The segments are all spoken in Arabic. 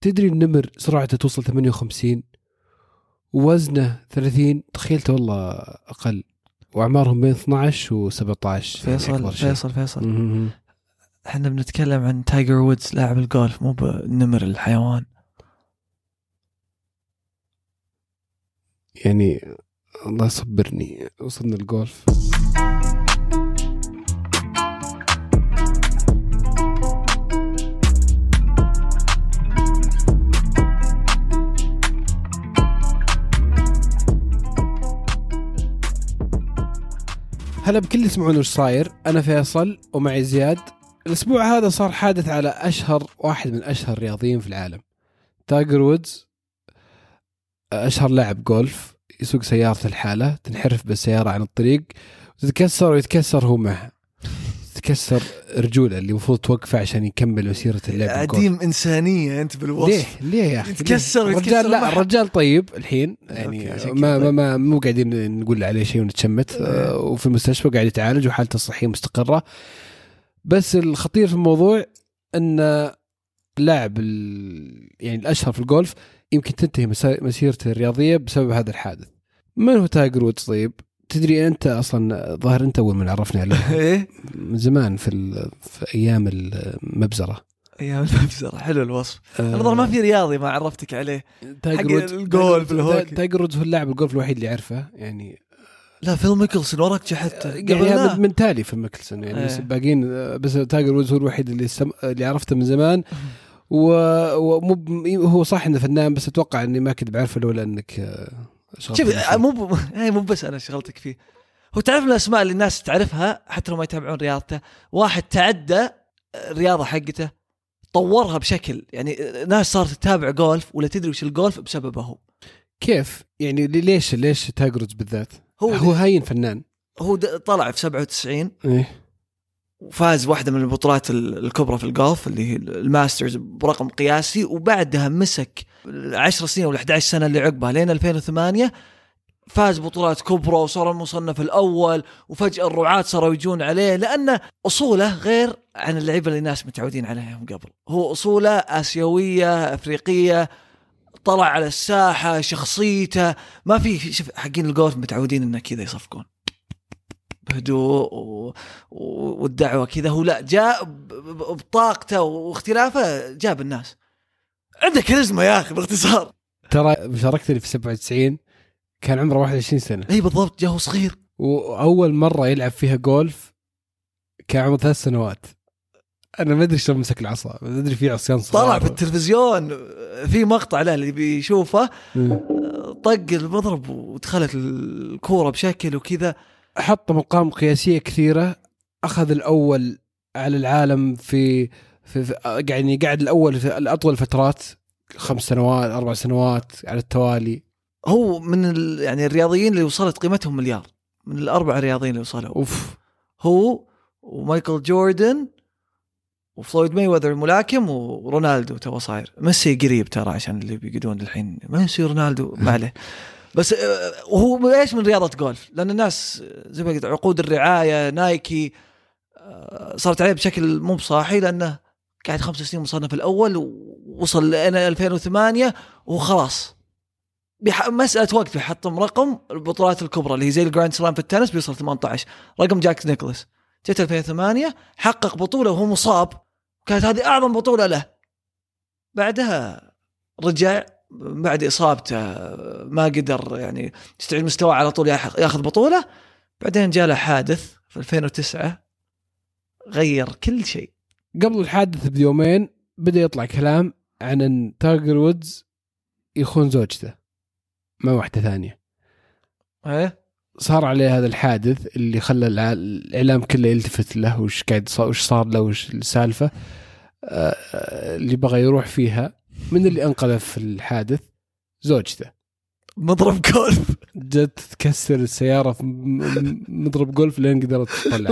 تدري النمر سرعته توصل 58 ووزنه 30، تخيلته والله أقل، وأعمارهم بين 12 و17. فيصل احنا بنتكلم عن تايجر وودز لاعب الجولف، مو بنمر الحيوان. يعني الله يصبرني، وصلنا الجولف. هلا بكل يسمعون وش صاير. أنا فيصل ومعي زياد. الأسبوع هذا صار حادث على واحد من أشهر الرياضيين في العالم، تايجر وودز، أشهر لاعب جولف، يسوق سيارته الحالة تنحرف بالسيارة عن الطريق وتتكسر، ويتكسر هو معها، تتكسر رجوله اللي مفروض توقفه عشان يكمل مسيرة اللعب الجولف. عديم إنسانية أنت بالوصف. ليه يا أخي؟ يتكسر. لا الرجال طيب الحين، يعني ما مو قاعدين نقول عليه شيء ونتشمت، وفي المستشفى قاعد يتعالج وحالته الصحية مستقرة. بس الخطير في الموضوع أن لاعب يعني الأشهر في الجولف يمكن تنتهي مسيرته الرياضية بسبب هذا الحادث. من هو تايجر وودز؟ طيب تدري أنت أصلا ظاهر أنت أول من عرفني عليه من زمان في أيام المبزرة. أيام المبزرة، حلو الوصف. أنا ما في رياضي ما عرفتك عليه، تايجر الجولف. تايجر وودز هو اللاعب الجولف الوحيد اللي عرفه يعني. لا فيل ميكلسون وراك حتى يعني من تالي في ميكلسون يعني باقيين، بس تايجر وودز هو الوحيد اللي عرفته من زمان. هو صح إنه فنان، بس أتوقع إني ما كنت بعرفه لولا إنك شوف. مو بس أنا شغلتك فيه. هو تعرف الأسماء اللي الناس تعرفها حتى لو ما يتابعون رياضته. واحد تعدى الرياضة حقته، طورها بشكل يعني ناس صارت تتابع جولف ولا تدري وش الجولف بسببه. هو كيف يعني؟ ليش تايجر وودز بالذات؟ هو هاين فنان. هو طلع في 97 وفاز واحدة من البطولات الكبرى في الجولف اللي هي الماسترز برقم قياسي، وبعدها مسك 10 سنين أو 11 سنة اللي عقبها لين 2008 فاز بطولات كبرى وصار المصنف الأول، وفجأة الرعاة صاروا يجون عليه لأن أصوله غير عن اللعيبة اللي الناس متعودين عليهم قبل. هو أصوله آسيوية أفريقية، طلع على الساحة، شخصيته ما في. شوف حقين الجولف متعودين إنه كذا يصفقون بهدوء والدعوة كذا. هو لا، جاء بطاقته واختلافه جاب الناس. عندك كاريزما يا أخي باختصار. ترى مشاركتني في 97 كان عمره 21 سنة. أي بالضبط، جاء صغير. وأول مرة يلعب فيها جولف كان عمره 3 سنوات. أنا ما أدري شلون مسك العصا، ما أدري في عصيان صغار. طلع في التلفزيون في مقطع له اللي بيشوفه، طق المضرب ودخلت الكورة بشكل وكذا. حط مقام قياسية كثيرة، أخذ الأول على العالم في يعني قاعد الأول في الأطول فترات، 5 سنوات 4 سنوات على التوالي. هو من يعني الرياضيين اللي وصلت قيمتهم مليار، من الأربع رياضيين اللي وصلوا. هو ومايكل جوردن وفلويد مايوذر الملاكم ورونالدو تو صاير. ميسي قريب ترى، عشان اللي بيقدون الحين ما يصير رونالدو ما عليه. بس هو ايش من رياضة جولف؟ لأن الناس زي ما قلت عقود الرعاية نايكي صارت عليه بشكل مو بصاحي، لأنه قاعد 5 سنين مصنف الأول ووصل لأنا 2008 وخلاص. مسألة وقت بيحطم رقم البطولات الكبرى اللي هي زي الجراند سلام في التنس، بيوصل 18 رقم جاك نيكلاس. جت 2008 حقق بطولة وهو مصاب، كانت هذه أعظم بطولة له. بعدها رجع بعد إصابته، ما قدر يعني يستعيد مستواه على طول ياخذ بطولة. بعدين جاء له حادث في 2009 غير كل شيء. قبل الحادث بيومين بدأ يطلع كلام عن أن تايجر وودز يخون زوجته ما واحدة ثانية. صار عليه هذا الحادث اللي خلى الإعلام كله يلتفت له، وش قاعد صار، وش صار له، وش السالفة اللي بغى يروح فيها. من اللي أنقذ في الحادث؟ زوجته. مضرب جولف جت تكسر السيارة في مضرب جولف لين قدرت تطلع.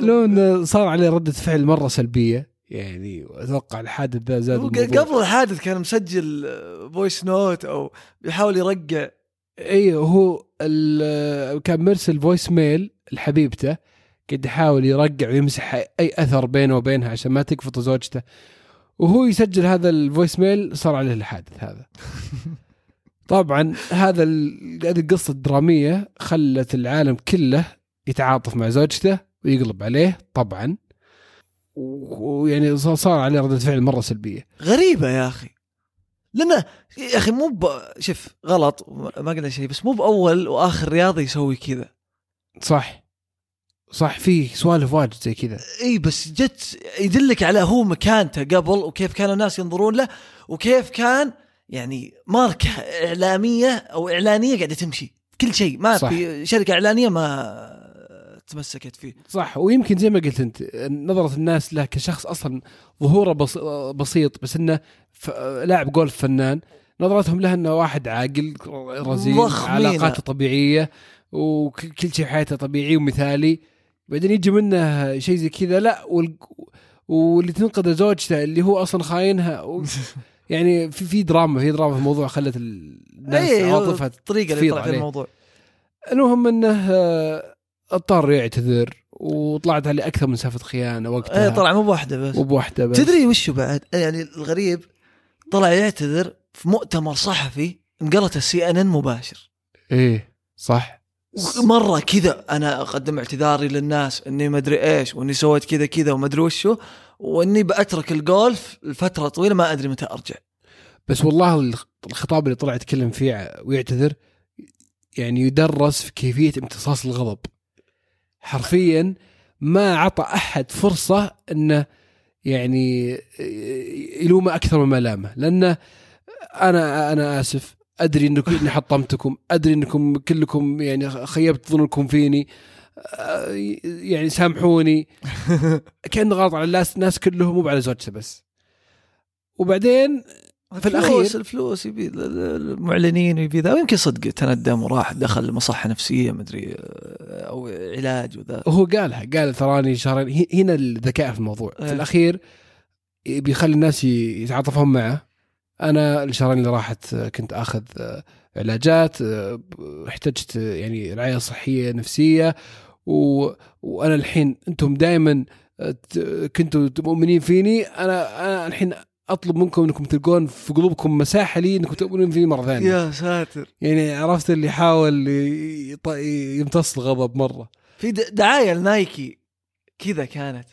لون صار عليه ردة فعل مرة سلبية يعني. أتوقع الحادث ذا زاد الموضوع. قبل الحادث كان مسجل فويس نوت أو يحاول يرجع. أيه، هو كان مرسل فويس ميل لحبيبته قد يحاول يرجع ويمسح أي أثر بينه وبينها عشان ما تقفط زوجته. وهو يسجل هذا الفويس ميل صار عليه الحادث هذا. طبعا هذا هذه القصة الدرامية خلت العالم كله يتعاطف مع زوجته ويقلب عليه طبعا، ويعني صار عليه ردة فعل مرة سلبية غريبة يا أخي. لأنه يا أخي مو شف غلط ما قلنا شيء، بس مو بأول وآخر رياضي يسوي كذا. صح فيه سوالف واجد زي كذا. اي بس جت يدلك على هو مكانته قبل وكيف كانوا الناس ينظرون له وكيف كان يعني ماركة إعلامية أو إعلانية قاعدة تمشي كل شيء، ما في شركة إعلانية ما تمسكت فيه. صح، ويمكن زي ما قلت أنت نظرة الناس له كشخص أصلا ظهوره بسيط بس إنه لاعب جولف فنان، نظرتهم له إنه واحد عاقل رزين علاقاته طبيعية وكل شيء حياته طبيعي ومثالي، بعدين يجي منه شيء زي كذا لا واللي تنقذ زوجته اللي هو أصلا خاينها يعني في دراما، في دراما في الموضوع خلت الناس عاطفة الطريقة اللي طلع في الموضوع. المهم انه اضطر يعتذر وطلعت عليه اكثر من سالفة خيانة وقتها. طلع مو بوحدة بس تدري وشو بعد يعني الغريب، طلع يعتذر في مؤتمر صحفي انقلت CNN مباشر. ايه صح، مرة كذا انا اقدم اعتذاري للناس اني ما ادري ايش واني سويت كذا كذا وما ادري وشو واني بأترك الجولف لفترة طويلة ما ادري متى ارجع. بس والله الخطاب اللي طلع يتكلم فيه ويعتذر يعني يدرس في كيفية امتصاص الغضب حرفيا، ما عطى احد فرصة انه يعني يلومه اكثر من ملامه، لانه انا اسف، ادري اني حطمتكم، ادري انكم كلكم يعني خيبت ظنكم فيني، يعني سامحوني. كان غلط على الناس كلهم مو على زوجته بس. وبعدين في الاخير الفلوس يبي المعلنين يبي ذا، ويمكن صدق تندم وراح دخل مصحه نفسيه مدري او علاج وذا. وهو قال تراني شهرين. هنا الذكاء في الموضوع، في الاخير بيخلي الناس يتعاطفون معه. انا الشهرين اللي راحت كنت اخذ علاجات، احتجت يعني رعايه صحيه نفسيه، وانا الحين انتم دائما كنتوا مؤمنين فيني، انا الحين اطلب منكم انكم تلقون في قلوبكم مساحه لي انكم تؤمنون فيني مره ثانيه. يا ساتر، يعني عرفت اللي حاول يمتص الغضب مره. في دعايه لنايكي كذا كانت،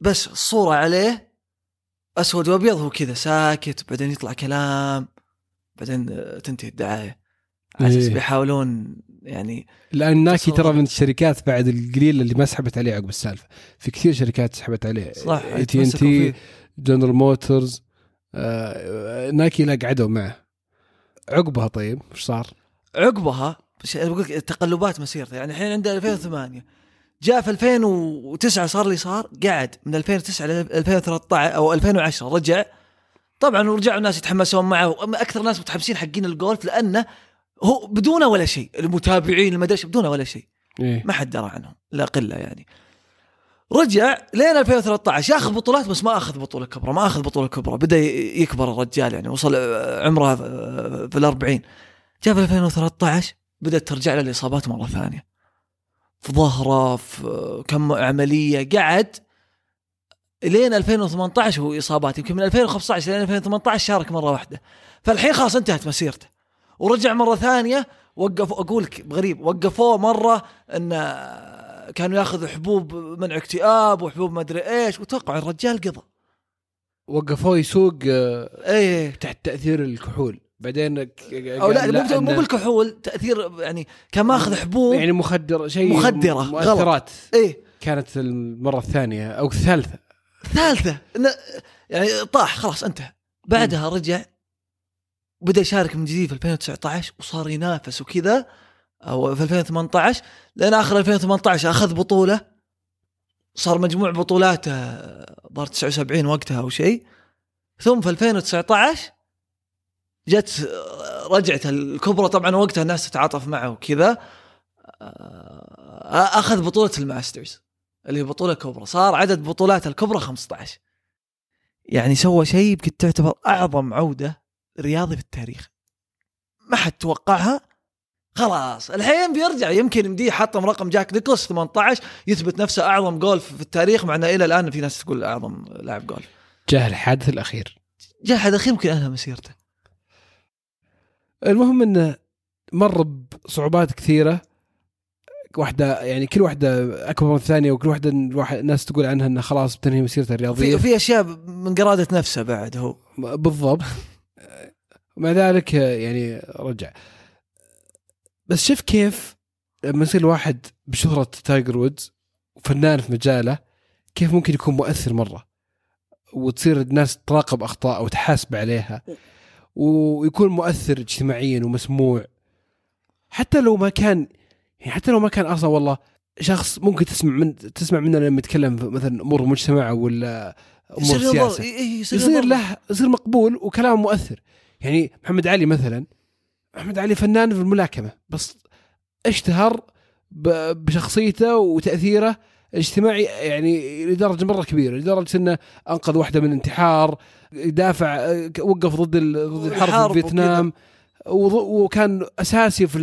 بس الصوره عليه أسود وأبيض، هو كذا ساكت، بعدين يطلع كلام، بعدين تنتهي الدعاية. عساس بيحاولون يعني، لأن ناكي ترى من الشركات بعد القليل اللي ما سحبت عليه عقب السالفة، في كثير شركات سحبت عليه، AT&T، جنرال موتورز، ناكي لا قعدوا معه عقبها. طيب وش صار عقبها؟ بقولك تقلبات مسيرته، يعني الحين عنده 2008، جاء في 2009 صار لي صار، قاعد من 2009 ل 2013 أو 2010 رجع. طبعا ورجعوا الناس يتحمسون معه، أكثر ناس متحمسين حقين الجولف لأنه هو بدونه ولا شيء، المتابعين المدرسة بدونه ولا شيء، ما حد درى عنهم لا قلة يعني. رجع لين 2013 ياخذ بطولات، بس ما أخذ بطولة كبرى، بدأ يكبر الرجال، يعني وصل عمره في 40. جاء في 2013 بدأت ترجع له الإصابات مرة ثانية في ظهره، في كم عملية، قعد لين 2018 هو إصابات، يمكن من 2015 لين 2018 شارك مرة واحدة. فالحين خلاص انتهت مسيرته ورجع مرة ثانية. وقفوا، أقولك غريب، وقفوه مرة أن كانوا ياخذوا حبوب منع اكتئاب وحبوب مدري إيش، وتوقع الرجال قضى. وقفوه يسوق تحت تأثير الكحول، بعدين او لا مو بالكحول، تاثير يعني كان ماخذ حبوب يعني مخدر، شيء مخدره مؤثرات. ايه كانت المره الثانيه او الثالثه يعني طاح خلاص انتهى. بعدها رجع وبدا يشارك من جديد في 2019 وصار ينافس وكذا، او في 2018 لين اخر 2018 اخذ بطوله، صار مجموع بطولاته بار 79 وقتها او شيء. ثم في 2019 جت رجعت الكبرى، طبعا وقتها الناس تتعاطف معه وكذا، أخذ بطولة الماسترز اللي هي بطولة كبرى، صار عدد بطولات الكبرى 15. يعني سوى شيء يمكن تعتبر أعظم عودة رياضي في التاريخ، ما حد توقعها. خلاص الحين بيرجع. يمكن مديه حطم رقم جاك نيكلاس 18 يثبت نفسه أعظم جولف في التاريخ، مع إنه إلى الآن في ناس تقول أعظم لاعب جولف. جاء الحادث الأخير، جاء الحادث الأخير ممكن أنهى مسيرته. المهم إنه مر بصعوبات كثيرة، واحدة يعني كل واحدة أكبر من الثانية، وكل واحدة الناس تقول عنها إنه خلاص بتنهي مسيرته الرياضية. في أشياء من قرادة نفسه بعد هو بالضبط. مع ذلك يعني رجع. بس شوف كيف لما يصير الواحد بشهرة تايجر وودز وفنان في مجاله كيف ممكن يكون مؤثر مرة، وتصير الناس تراقب أخطاء وتحاسب عليها، ويكون مؤثر اجتماعيا ومسموع، حتى لو ما كان أصلا والله شخص ممكن تسمع منه لما يتكلم مثلا أمور مجتمع ولا أمور سياسة، يصير مقبول وكلامه مؤثر. يعني محمد علي فنان في الملاكمة، بس اشتهر بشخصيته وتأثيره اجتماعي يعني لدرجة مرة كبيرة، لدرجة أنه أنقذ واحدة من انتحار، دافع وقف ضد الحرب في فيتنام، وكان أساسي في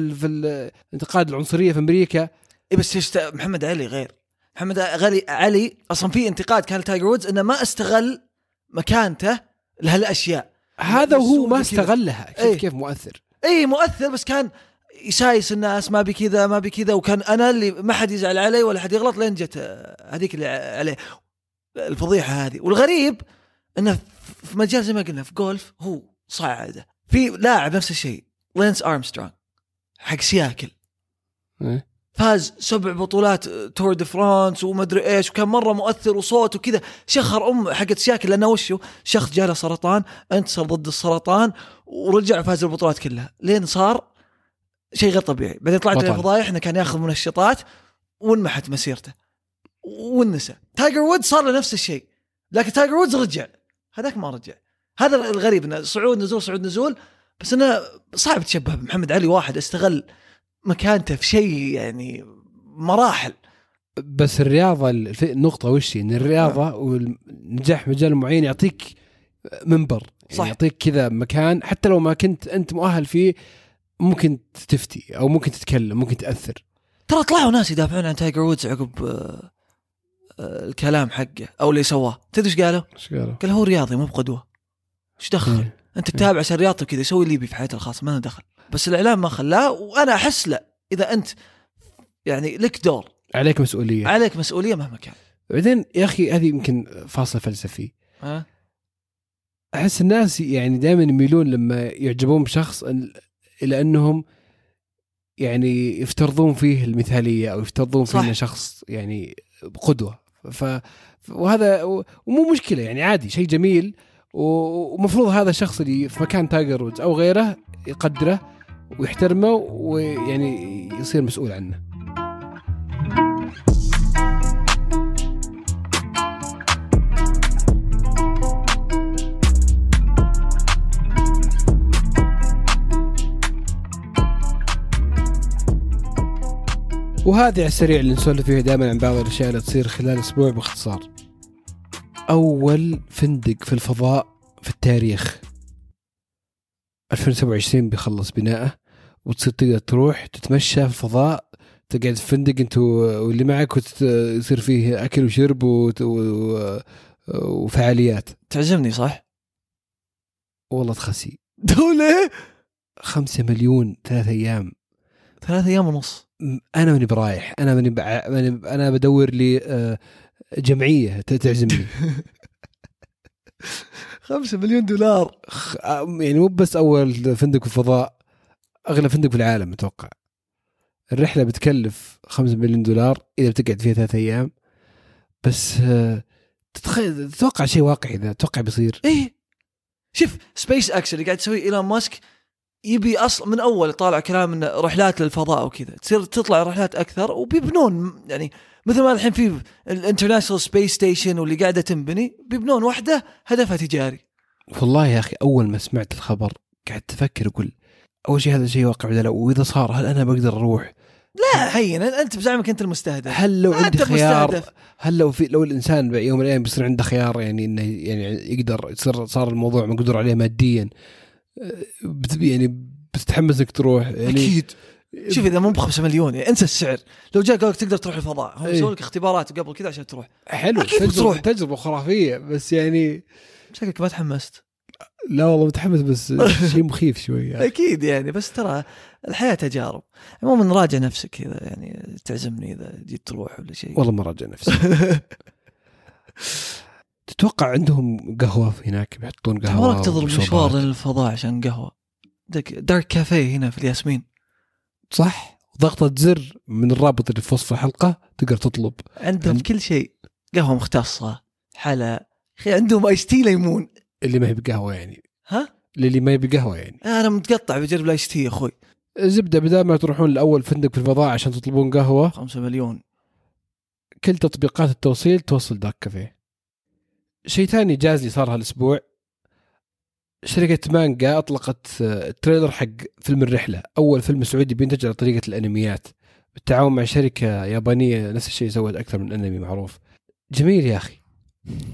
الانتقاد العنصرية في أمريكا. بس محمد علي أصلا في انتقاد كان تايجر وودز أنه ما استغل مكانته لهالأشياء، هذا وهو ما استغلها. كيف مؤثر، اي مؤثر، بس كان يسايس الناس ما بكذا، وكان انا اللي ما حد يزعل علي ولا حد يغلط، لين جت هذيك اللي عليه الفضيحه هذه. والغريب انه في مجال زي ما قلنا في جولف هو صاعد. في لاعب نفس الشيء لانس أرمسترونغ حق سياكل، فاز 7 بطولات تور دي فرانس ومدري ايش، وكان مره مؤثر وصوت وكذا، شخر حقت سياكل لانه وشه شخص جاله سرطان، انتصر ضد السرطان ورجع فاز البطولات كلها، لين صار شيء غير طبيعي. بعدين طلعت الفضايح انه كان ياخذ منشطات وانمحت مسيرته ونسى. تايجر وودز صار لنفس الشيء، لكن تايجر وودز رجع، هذاك ما رجع. هذا الغريب انه صعود نزول، بس انه صعب تشبه بمحمد علي، واحد استغل مكانته في شيء يعني مراحل. بس الرياضة النقطة وش هي؟ إن الرياضة والنجاح مجال معين يعطيك منبر، يعني يعطيك كذا مكان، حتى لو ما كنت أنت مؤهل فيه ممكن تفتي أو ممكن تتكلم، ممكن تأثر. ترى طلعوا ناس يدافعون عن تايجر وودز عقب الكلام حقه أو اللي سواه. تدري إيش قالوا؟ قال هو رياضي مو بقدوة، إيش دخل؟ أنت تتابع عشان رياضته كذا، يسوي اللي في حياته الخاصة، ما أنا دخل. بس الإعلام ما خلاه، وأنا أحس لا، إذا أنت يعني لك دور، عليك مسؤولية مهما كان. بعدين يا أخي هذه يمكن فاصل فلسفي. أحس الناس يعني دائما يميلون لما يعجبون بشخص إلى أنهم يعني يفترضون فيه المثالية، أو يفترضون فيه إنه شخص يعني قدوة. وهذا ومو مشكلة، يعني عادي، شيء جميل، ومفروض هذا الشخص اللي في مكان تايجر وودز أو غيره يقدره ويحترمه ويعني يصير مسؤول عنه. وهذه على السريع اللي نسولف فيها دائما عن بعض الأشياء اللي تصير خلال أسبوع باختصار. أول فندق في الفضاء في التاريخ 2027 بيخلص بناءه، وتصير تقدر تروح تتمشى في الفضاء، تقعد في فندق انت واللي معك، وتصير فيه أكل وشرب وفعاليات. تعجبني صح؟ والله تخسي دولة 5 مليون 3 أيام، 3 أيام ونص. أنا مني برايح، أنا بدور لي جمعية تعزمني. 5 مليون دولار يعني مو بس أول فندق في الفضاء، أغلى فندق في العالم متوقع. الرحلة بتكلف 5 مليون دولار إذا بتقعد فيها 3 أيام بس. تتوقع شيء واقعي إذا تتوقع بيصير إيه؟ شوف سبيس أكس اللي قاعد تسوي إيلون ماسك، يبي أصل من أول طالع كلام إن رحلات للفضاء وكذا تصير تطلع رحلات أكثر، وبيبنون يعني مثل ما الحين في الانترناشنال سبيس ستيشن واللي قاعدة تنبني، بيبنون واحدة هدفها تجاري. والله يا أخي أول ما سمعت الخبر قعدت أفكر، أقول أول شيء هذا شيء واقع ولا لا، وإذا صار هل أنا بقدر أروح؟ لا حينا، أنت بزعمك أنت المستهدف. هل لو عندي خيار، لو الإنسان بيوم من الأيام بيصير عنده خيار، يعني إنه يعني يقدر يصير، صار الموضوع مقدور عليه ماديا، يعني بتتحمس إنك تروح يعني؟ أكيد شوف اذا مو ب5 مليون يعني انسى السعر. لو جاء قالك تقدر تروح الفضاء هم يسوون لك اختبارات قبل كذا عشان تروح. حلو تجربه خرافيه بس يعني شكلك ما تحمست. لا والله متحمس بس شيء مخيف شويه اكيد يعني. بس ترى الحياه تجارب. عموما راجع نفسك كذا يعني تعزمني اذا جيت تروح ولا شيء. والله ما راجع نفسي. تتوقع عندهم قهوه هناك بيحطون قهوه؟ وراك تضرب مشوار للفضاء عشان قهوه. دارك كافيه هنا في الياسمين صح. ضغطة زر من الرابط اللي في وصف الحلقة تقدر تطلب. عندهم كل شيء، قهوة مختصة، حلا، عندهم ايس تي ليمون. اللي ما يبي قهوة يعني ها؟ اللي ما يبي قهوة يعني. انا متقطع بجرب الايس تي يا اخوي. زبدة بدال ما تروحون الاول فندق في الفضاء عشان تطلبون قهوة 5 مليون. كل تطبيقات التوصيل توصل دارك كافيه. شيء ثاني جاز لي صار هالاسبوع، شركة مانجا أطلقت تريلر حق فيلم الرحلة، أول فيلم سعودي بينتج على طريقة الأنميات بالتعاون مع شركة يابانية. نفس الشيء سوت أكثر من أنمي معروف. جميل يا أخي،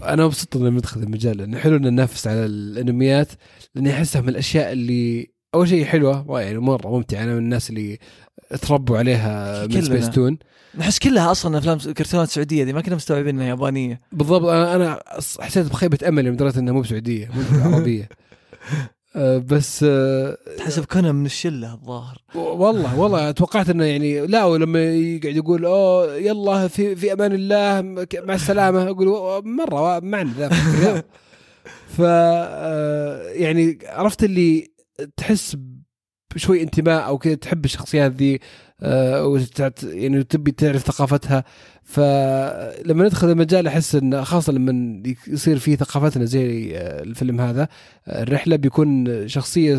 أنا مبسوط إني مدخل المجال لأنه حلو إن ننافس على الأنميات، لأني أحسها من الأشياء اللي أول شيء حلوة يعني مرة ممتعة. أنا من الناس اللي اتربوا عليها من سبيستون. نحس كلها أصلاً أفلام كرتونات سعودية دي ما كنا مستوعبين إنها يابانية. بالضبط، أنا حسيت بخيبة أمل لما دريت إنها مو سعودية، مو عربية. بس تحسب كنا من الشله الظاهر. والله توقعت انه يعني لا، ولما يقعد يقول اوه يلا في امان الله مع السلامه اقول مره معنى ذا. ف يعني عرفت اللي تحس بشوي انتماء او كذا، تحب الشخصيات ذي يعني تبي تعرف ثقافتها. فلما ندخل المجال أحس إن خاصة لما يصير فيه ثقافتنا زي الفيلم هذا الرحلة، بيكون شخصية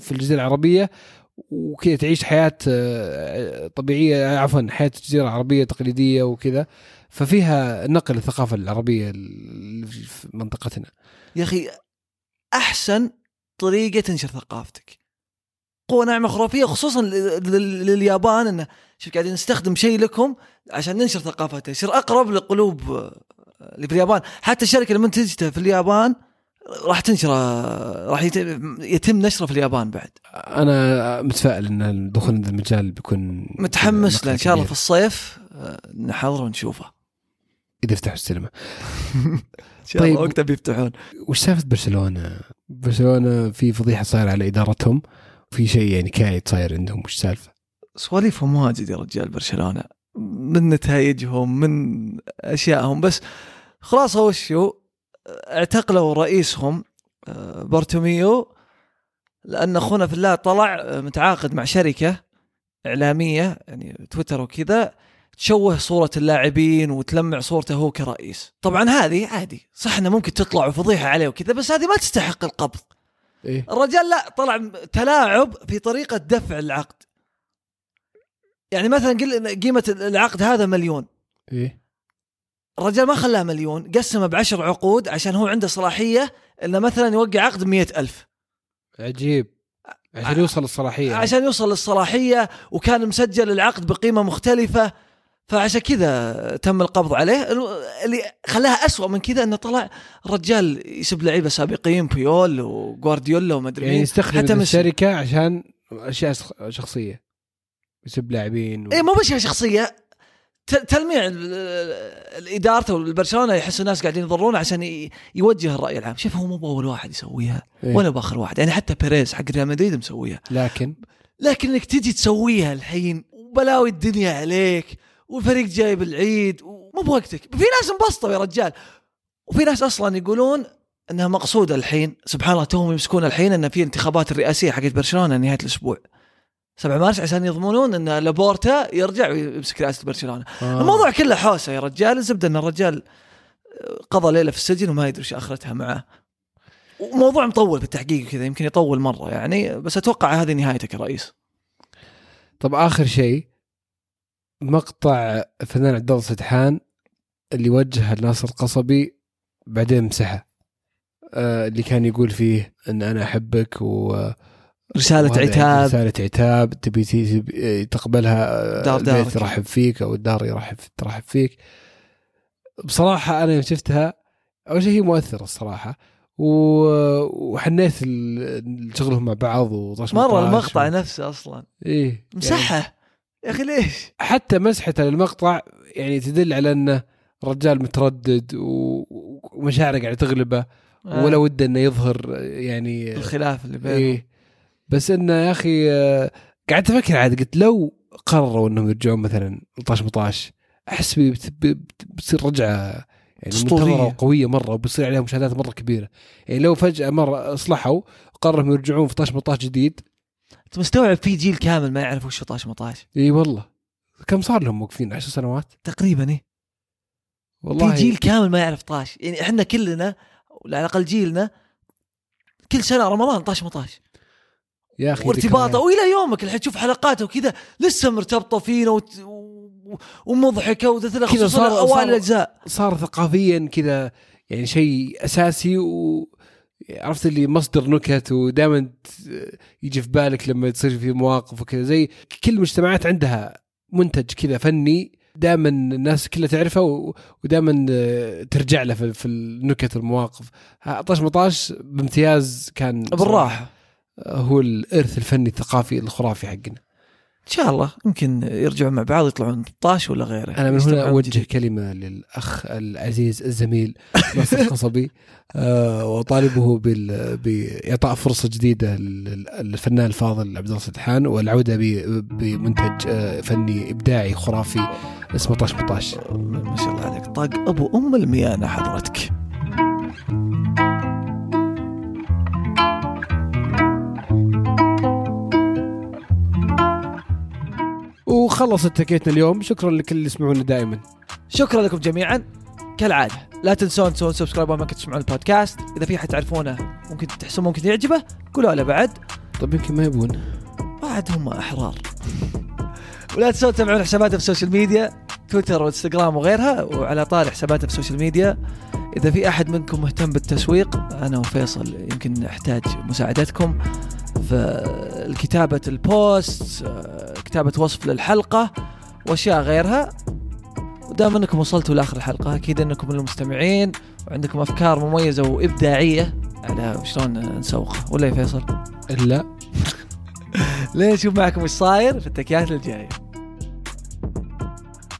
في الجزيرة العربية وكذا تعيش حياة طبيعية، عفوا حياة الجزيرة العربية تقليدية وكذا، ففيها نقل الثقافة العربية في منطقتنا. يا أخي أحسن طريقة تنشر ثقافتك قوة ناعمة خرافية، خصوصا لليابان إنه شوف قاعدين نستخدم شيء لكم عشان ننشر ثقافته، يصير أقرب للقلوب اللي في اليابان. حتى الشركة اللي منتجتها في اليابان راح تنشره، راح يتم نشره في اليابان بعد. أنا متفائل إن الدخول في المجال بيكون متحمس له إن شاء الله. في الصيف نحضر ونشوفه إذا فتحوا السينما. طيب وقتها بيفتحون. وش سالفة برشلونة؟ برشلونة في فضيحة صايرة على إدارتهم، في شيء يعني كايد صاير عندهم. وش سالفة؟ سواليفهم واجد يا رجال برشلونة، من نتائجهم من أشيائهم. بس خلاص وشو اعتقلوا رئيسهم بارتوميو لأن أخونا في الله طلع متعاقد مع شركة إعلامية يعني تويتر وكذا تشوه صورة اللاعبين وتلمع صورته هو كرئيس. طبعا هذه عادي صح أنه ممكن تطلع فضيحة عليه وكذا، بس هذه ما تستحق القبض. إيه؟ الرجال لا طلع تلاعب في طريقة دفع العقد. يعني مثلا قيمة العقد هذا 1 مليون، إيه؟ الرجال ما خلاه 1 مليون، قسمه 10 عقود عشان هو عنده صلاحية إنه مثلا يوقع عقد 100,000. عجيب، عشان يوصل للصلاحية يعني. عشان يوصل للصلاحية، وكان مسجل العقد بقيمة مختلفة، فعشان كذا تم القبض عليه. اللي خلاها أسوأ من كذا أنه طلع الرجال يسب لعيبة سابقين بيول وغوارديولا ومدري يعني، يستخدم الشركة عشان أشياء شخصية، يسب لاعبين إيه مو بشيء شخصية، تلميع الإدارة والبرشلونة يحس الناس قاعدين يضرون عشان يوجه الرأي العام. شوف هو مو بأول واحد يسويها إيه؟ ولا بآخر واحد يعني، حتى بيريز حق ريال مدريد مسويها. لكن إنك تجي تسويها الحين وبلاوي الدنيا عليك والفريق جايب العيد ومو بوقتك. في ناس انبسطوا يا رجال، وفي ناس أصلا يقولون أنها مقصودة الحين. سبحان الله توهم يمسكون الحين أن في انتخابات الرئاسية حقت برشلونة نهاية الأسبوع 7 مارس عشان يضمنون أن لابورتا يرجع ويمسك رئاسة برشلونة. الموضوع كله حوسة يا رجال. الزبدة أن الرجال قضى ليلة في السجن وما يدري شو آخرتها معه، وموضوع مطول بالتحقيق كذا، يمكن يطول مرة يعني، بس أتوقع هذه نهايتك يا رئيس. طب آخر شيء مقطع فنان عبدالله السدحان اللي وجه الناصر القصبي بعدين مسحه، اللي كان يقول فيه ان انا احبك ورساله عتاب، رساله عتاب تبي تقبلها البيت يرحب فيك او الدار يرحب فيك. بصراحه انا شفتها اول شيء هي مؤثره الصراحه، وحنيت شغلهم مع بعض وطاش مرة المقطع نفسه أصلا إيه مسحه يعني يا أخي ليش حتى مسحته للمقطع يعني تدل على أنه رجال متردد ومشاعره قاعدة تغلبه ولا وده أنه يظهر يعني الخلاف اللي بينه إيه. بس أنه يا أخي قاعد أفكر عاد قلت لو قرروا أنهم يرجعون مثلا 12 أحس بتصير رجعة يعني منتظرة وقوية مرة وبيصير عليهم مشاهدات مرة كبيرة يعني لو فجأة مرة أصلحوا قررهم يرجعون في 12 جديد أنت مستوعب في جيل كامل ما يعرف وش 12 إي والله كم صار لهم موقفين 10 سنوات تقريبا إيه والله في جيل كامل ما يعرف 12 يعني إحنا كلنا على الأقل جيلنا كل سنة رمضان 12 يا أخي وارتباطه وإلى يومك الحين تشوف حلقاته وكذا لسه مرتبطة فينا ومضحكة وذاتنا خصوصا أوائل الأجزاء صار ثقافيا كذا يعني شيء أساسي وعرفت اللي مصدر نكت ودائما يجي في بالك لما تصير في مواقف وكذا زي كل مجتمعات عندها منتج كذا فني دائما الناس كلها تعرفه ودائما ترجع له في النكت المواقف 12 بامتياز كان بالراحة هو الإرث الفني الثقافي الخرافي حقنا إن شاء الله يمكن يرجعوا مع بعض يطلعون 12 ولا غيره أنا من هنا أوجه جديد. كلمة للأخ العزيز الزميل ناصر قصبي وطالبه بإعطاء فرصة جديدة للفنان الفاضل عبدالله السدحان والعودة بمنتج فني إبداعي خرافي اسمه طاش ما طاش ما شاء الله عليك طاق أبو أم الميانة حضرتك وخلصت تكيتنا اليوم شكرا لكل اللي يسمعونا دائما شكرا لكم جميعا كالعادة لا تنسون تسوون سبسكرايب وما كنتوا تسمعون البودكاست إذا في حد تعرفونه ممكن تحسون ممكن يعجبه قولوا له بعد طب يمكن ما يبون بعد هم أحرار ولا تنسون تتابعون حساباتنا في السوشيال ميديا تويتر وإنستغرام وغيرها وعلى طاري حساباتنا في السوشيال ميديا إذا في أحد منكم مهتم بالتسويق أنا وفيصل يمكن أحتاج مساعدتكم فالكتابة البوست كتابة وصف للحلقة وأشياء غيرها ودام أنكم وصلتوا لآخر الحلقة أكيد أنكم من المستمعين وعندكم أفكار مميزة وإبداعية على شلون نسوقها ولا يا فيصل؟ لا ليش شوف معكم إيش صاير في التكيات الجاية.